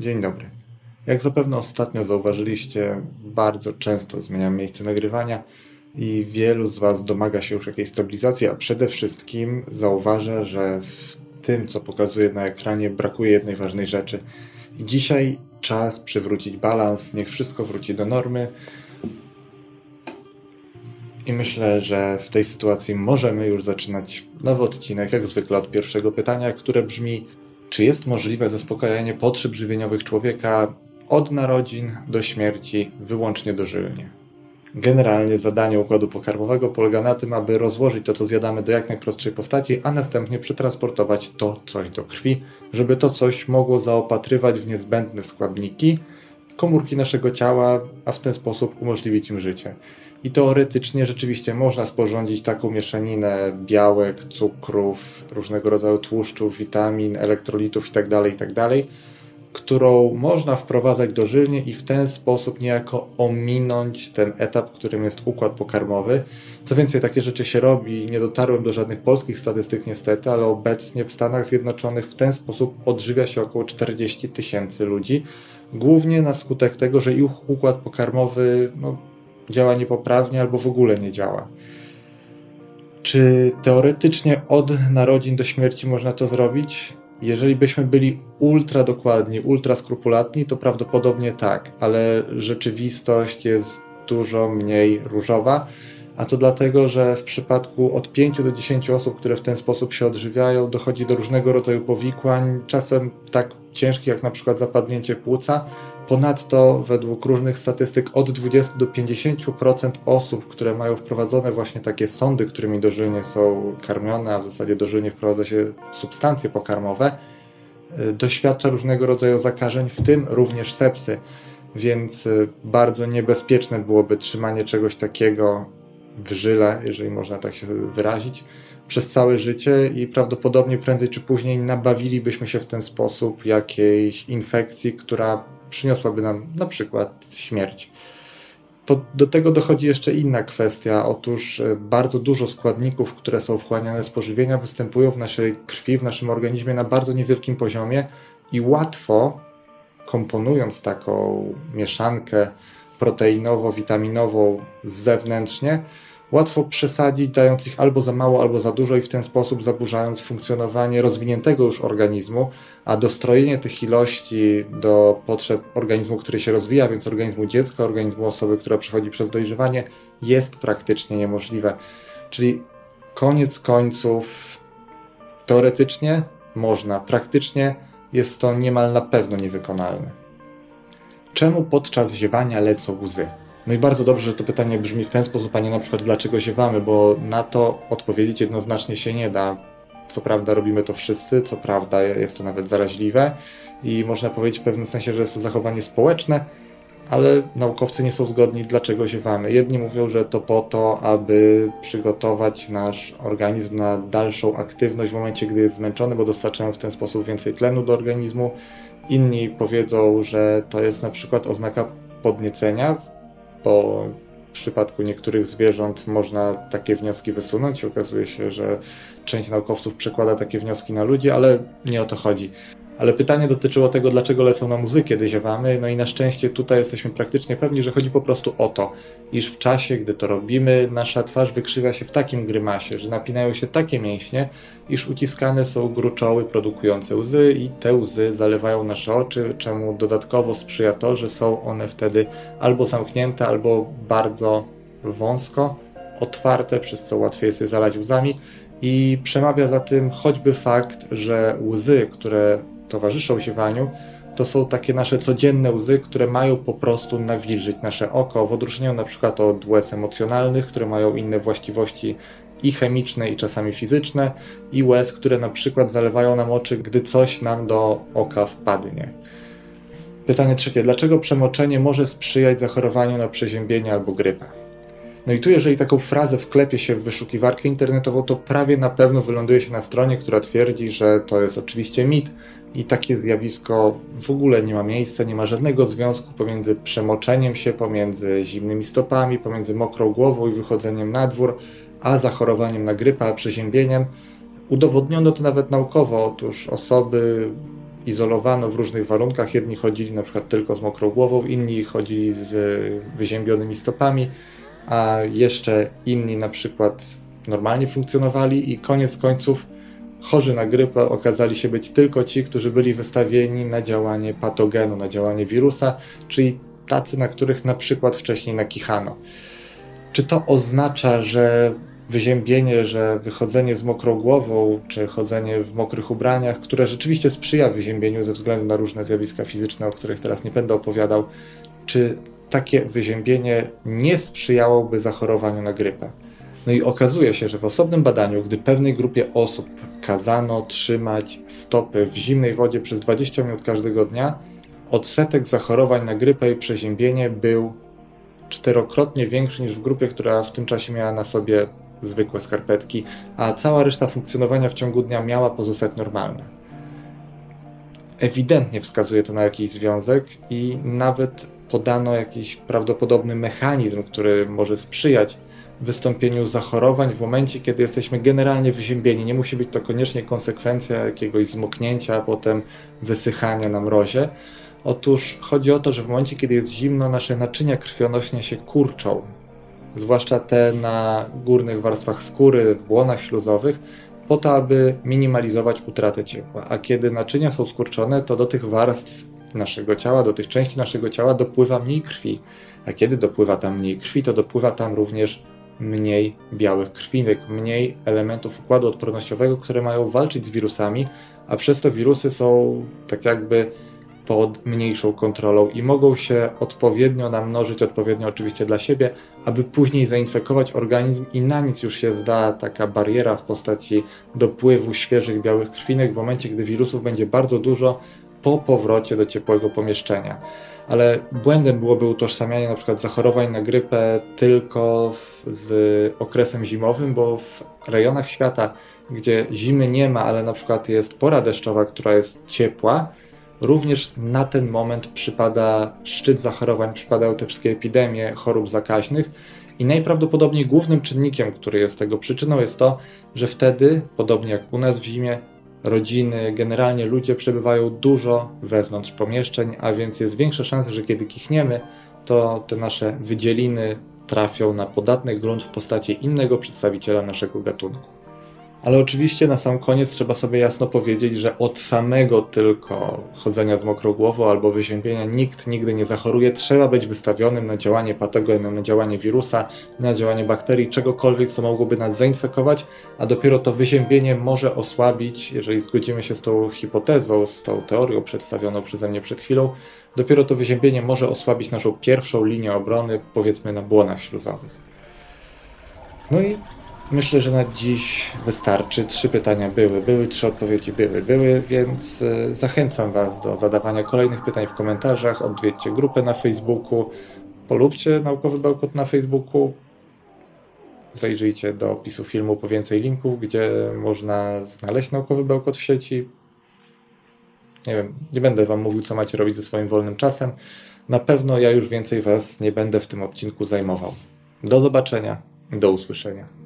Dzień dobry. Jak zapewne ostatnio zauważyliście, bardzo często zmieniam miejsce nagrywania i wielu z Was domaga się już jakiejś stabilizacji, a przede wszystkim zauważa, że w tym, co pokazuję na ekranie, brakuje jednej ważnej rzeczy. I dzisiaj czas przywrócić balans, niech wszystko wróci do normy. I myślę, że w tej sytuacji możemy już zaczynać nowy odcinek, jak zwykle od pierwszego pytania, które brzmi: czy jest możliwe zaspokajanie potrzeb żywieniowych człowieka od narodzin do śmierci wyłącznie dożylnie? Generalnie zadanie układu pokarmowego polega na tym, aby rozłożyć to, co zjadamy, do jak najprostszej postaci, a następnie przetransportować to coś do krwi, żeby to coś mogło zaopatrywać w niezbędne składniki komórki naszego ciała, a w ten sposób umożliwić im życie. I teoretycznie rzeczywiście można sporządzić taką mieszaninę białek, cukrów, różnego rodzaju tłuszczów, witamin, elektrolitów itd., którą można wprowadzać dożylnie i w ten sposób niejako ominąć ten etap, którym jest układ pokarmowy. Co więcej, takie rzeczy się robi, nie dotarłem do żadnych polskich statystyk niestety, ale obecnie w Stanach Zjednoczonych w ten sposób odżywia się około 40 000 ludzi, głównie na skutek tego, że ich układ pokarmowy działa niepoprawnie albo w ogóle nie działa. Czy teoretycznie od narodzin do śmierci można to zrobić? Jeżeli byśmy byli ultra dokładni, ultra skrupulatni, to prawdopodobnie tak, ale rzeczywistość jest dużo mniej różowa, a to dlatego, że w przypadku od 5 do 10 osób, które w ten sposób się odżywiają, dochodzi do różnego rodzaju powikłań, czasem tak ciężkich jak na przykład zapadnięcie płuca. Ponadto według różnych statystyk od 20 do 50% osób, które mają wprowadzone właśnie takie sondy, którymi dożylnie są karmione, a w zasadzie dożylnie wprowadza się substancje pokarmowe, doświadcza różnego rodzaju zakażeń, w tym również sepsy, więc bardzo niebezpieczne byłoby trzymanie czegoś takiego w żyle, jeżeli można tak się wyrazić, przez całe życie i prawdopodobnie prędzej czy później nabawilibyśmy się w ten sposób jakiejś infekcji, która przyniosłaby nam na przykład śmierć. Do tego dochodzi jeszcze inna kwestia. Otóż bardzo dużo składników, które są wchłaniane z pożywienia, występują w naszej krwi, w naszym organizmie na bardzo niewielkim poziomie i łatwo, komponując taką mieszankę proteinowo-witaminową zewnętrznie, łatwo przesadzić, dając ich albo za mało, albo za dużo i w ten sposób zaburzając funkcjonowanie rozwiniętego już organizmu, a dostrojenie tych ilości do potrzeb organizmu, który się rozwija, więc organizmu dziecka, organizmu osoby, która przechodzi przez dojrzewanie, jest praktycznie niemożliwe. Czyli koniec końców teoretycznie można, praktycznie jest to niemal na pewno niewykonalne. Czemu podczas ziewania lecą łzy? No i bardzo dobrze, że to pytanie brzmi w ten sposób, a nie na przykład dlaczego ziewamy, bo na to odpowiedzieć jednoznacznie się nie da. Co prawda robimy to wszyscy, co prawda jest to nawet zaraźliwe i można powiedzieć w pewnym sensie, że jest to zachowanie społeczne, ale naukowcy nie są zgodni, dlaczego ziewamy. Jedni mówią, że to po to, aby przygotować nasz organizm na dalszą aktywność w momencie, gdy jest zmęczony, bo dostarczają w ten sposób więcej tlenu do organizmu. Inni powiedzą, że to jest na przykład oznaka podniecenia, bo w przypadku niektórych zwierząt można takie wnioski wysunąć i okazuje się, że część naukowców przekłada takie wnioski na ludzi, ale nie o to chodzi. Ale pytanie dotyczyło tego, dlaczego lecą nam łzy, kiedy ziewamy, no i na szczęście tutaj jesteśmy praktycznie pewni, że chodzi po prostu o to, iż w czasie, gdy to robimy, nasza twarz wykrzywia się w takim grymasie, że napinają się takie mięśnie, iż uciskane są gruczoły produkujące łzy i te łzy zalewają nasze oczy, czemu dodatkowo sprzyja to, że są one wtedy albo zamknięte, albo bardzo wąsko otwarte, przez co łatwiej jest je zalać łzami i przemawia za tym choćby fakt, że łzy, które towarzyszą ziewaniu, to są takie nasze codzienne łzy, które mają po prostu nawilżyć nasze oko, w odróżnieniu na przykład od łez emocjonalnych, które mają inne właściwości i chemiczne, i czasami fizyczne, i łez, które na przykład zalewają nam oczy, gdy coś nam do oka wpadnie. Pytanie trzecie. Dlaczego przemoczenie może sprzyjać zachorowaniu na przeziębienie albo grypę? No i tu, jeżeli taką frazę wklepie się w wyszukiwarkę internetową, to prawie na pewno wyląduje się na stronie, która twierdzi, że to jest oczywiście mit i takie zjawisko w ogóle nie ma miejsca, nie ma żadnego związku pomiędzy przemoczeniem się, pomiędzy zimnymi stopami, pomiędzy mokrą głową i wychodzeniem na dwór, a zachorowaniem na grypę, a przeziębieniem. Udowodniono to nawet naukowo. Otóż osoby izolowano w różnych warunkach. Jedni chodzili na przykład tylko z mokrą głową, inni chodzili z wyziębionymi stopami, a jeszcze inni na przykład normalnie funkcjonowali i koniec końców chorzy na grypę okazali się być tylko ci, którzy byli wystawieni na działanie patogenu, na działanie wirusa, czyli tacy, na których na przykład wcześniej nakichano. Czy to oznacza, że wyziębienie, że wychodzenie z mokrą głową, czy chodzenie w mokrych ubraniach, które rzeczywiście sprzyja wyziębieniu ze względu na różne zjawiska fizyczne, o których teraz nie będę opowiadał, czy takie wyziębienie nie sprzyjałoby zachorowaniu na grypę? No i okazuje się, że w osobnym badaniu, gdy pewnej grupie osób kazano trzymać stopy w zimnej wodzie przez 20 minut każdego dnia, odsetek zachorowań na grypę i przeziębienie był 4-krotnie większy niż w grupie, która w tym czasie miała na sobie zwykłe skarpetki, a cała reszta funkcjonowania w ciągu dnia miała pozostać normalna. Ewidentnie wskazuje to na jakiś związek i nawet podano jakiś prawdopodobny mechanizm, który może sprzyjać wystąpieniu zachorowań w momencie, kiedy jesteśmy generalnie wyziębieni. Nie musi być to koniecznie konsekwencja jakiegoś zmoknięcia, a potem wysychania na mrozie. Otóż chodzi o to, że w momencie, kiedy jest zimno, nasze naczynia krwionośne się kurczą. Zwłaszcza te na górnych warstwach skóry, w błonach śluzowych, po to, aby minimalizować utratę ciepła. A kiedy naczynia są skurczone, to do tych warstw naszego ciała, do tych części naszego ciała dopływa mniej krwi. A kiedy dopływa tam mniej krwi, to dopływa tam również mniej białych krwinek, mniej elementów układu odpornościowego, które mają walczyć z wirusami, a przez to wirusy są tak jakby pod mniejszą kontrolą i mogą się odpowiednio namnożyć, odpowiednio oczywiście dla siebie, aby później zainfekować organizm i na nic już się zda taka bariera w postaci dopływu świeżych białych krwinek w momencie, gdy wirusów będzie bardzo dużo po powrocie do ciepłego pomieszczenia. Ale błędem byłoby utożsamianie na przykład zachorowań na grypę tylko z okresem zimowym, bo w rejonach świata, gdzie zimy nie ma, ale na przykład jest pora deszczowa, która jest ciepła, również na ten moment przypada szczyt zachorowań, przypadają te wszystkie epidemie chorób zakaźnych i najprawdopodobniej głównym czynnikiem, który jest tego przyczyną, jest to, że wtedy, podobnie jak u nas w zimie, rodziny, generalnie ludzie przebywają dużo wewnątrz pomieszczeń, a więc jest większa szansa, że kiedy kichniemy, to te nasze wydzieliny trafią na podatny grunt w postaci innego przedstawiciela naszego gatunku. Ale oczywiście na sam koniec trzeba sobie jasno powiedzieć, że od samego tylko chodzenia z mokrą głową albo wyziębienia nikt nigdy nie zachoruje. Trzeba być wystawionym na działanie patogenu, na działanie wirusa, na działanie bakterii, czegokolwiek, co mogłoby nas zainfekować, a dopiero to wyziębienie może osłabić, jeżeli zgodzimy się z tą hipotezą, z tą teorią przedstawioną przeze mnie przed chwilą, dopiero to wyziębienie może osłabić naszą pierwszą linię obrony, powiedzmy na błonach śluzowych. No i myślę, że na dziś wystarczy. 3 pytania były, 3 odpowiedzi były, więc zachęcam Was do zadawania kolejnych pytań w komentarzach, odwiedźcie grupę na Facebooku, polubcie Naukowy Bełkot na Facebooku, zajrzyjcie do opisu filmu po więcej linków, gdzie można znaleźć Naukowy Bełkot w sieci. Nie wiem, nie będę Wam mówił, co macie robić ze swoim wolnym czasem. Na pewno ja już więcej Was nie będę w tym odcinku zajmował. Do zobaczenia, do usłyszenia.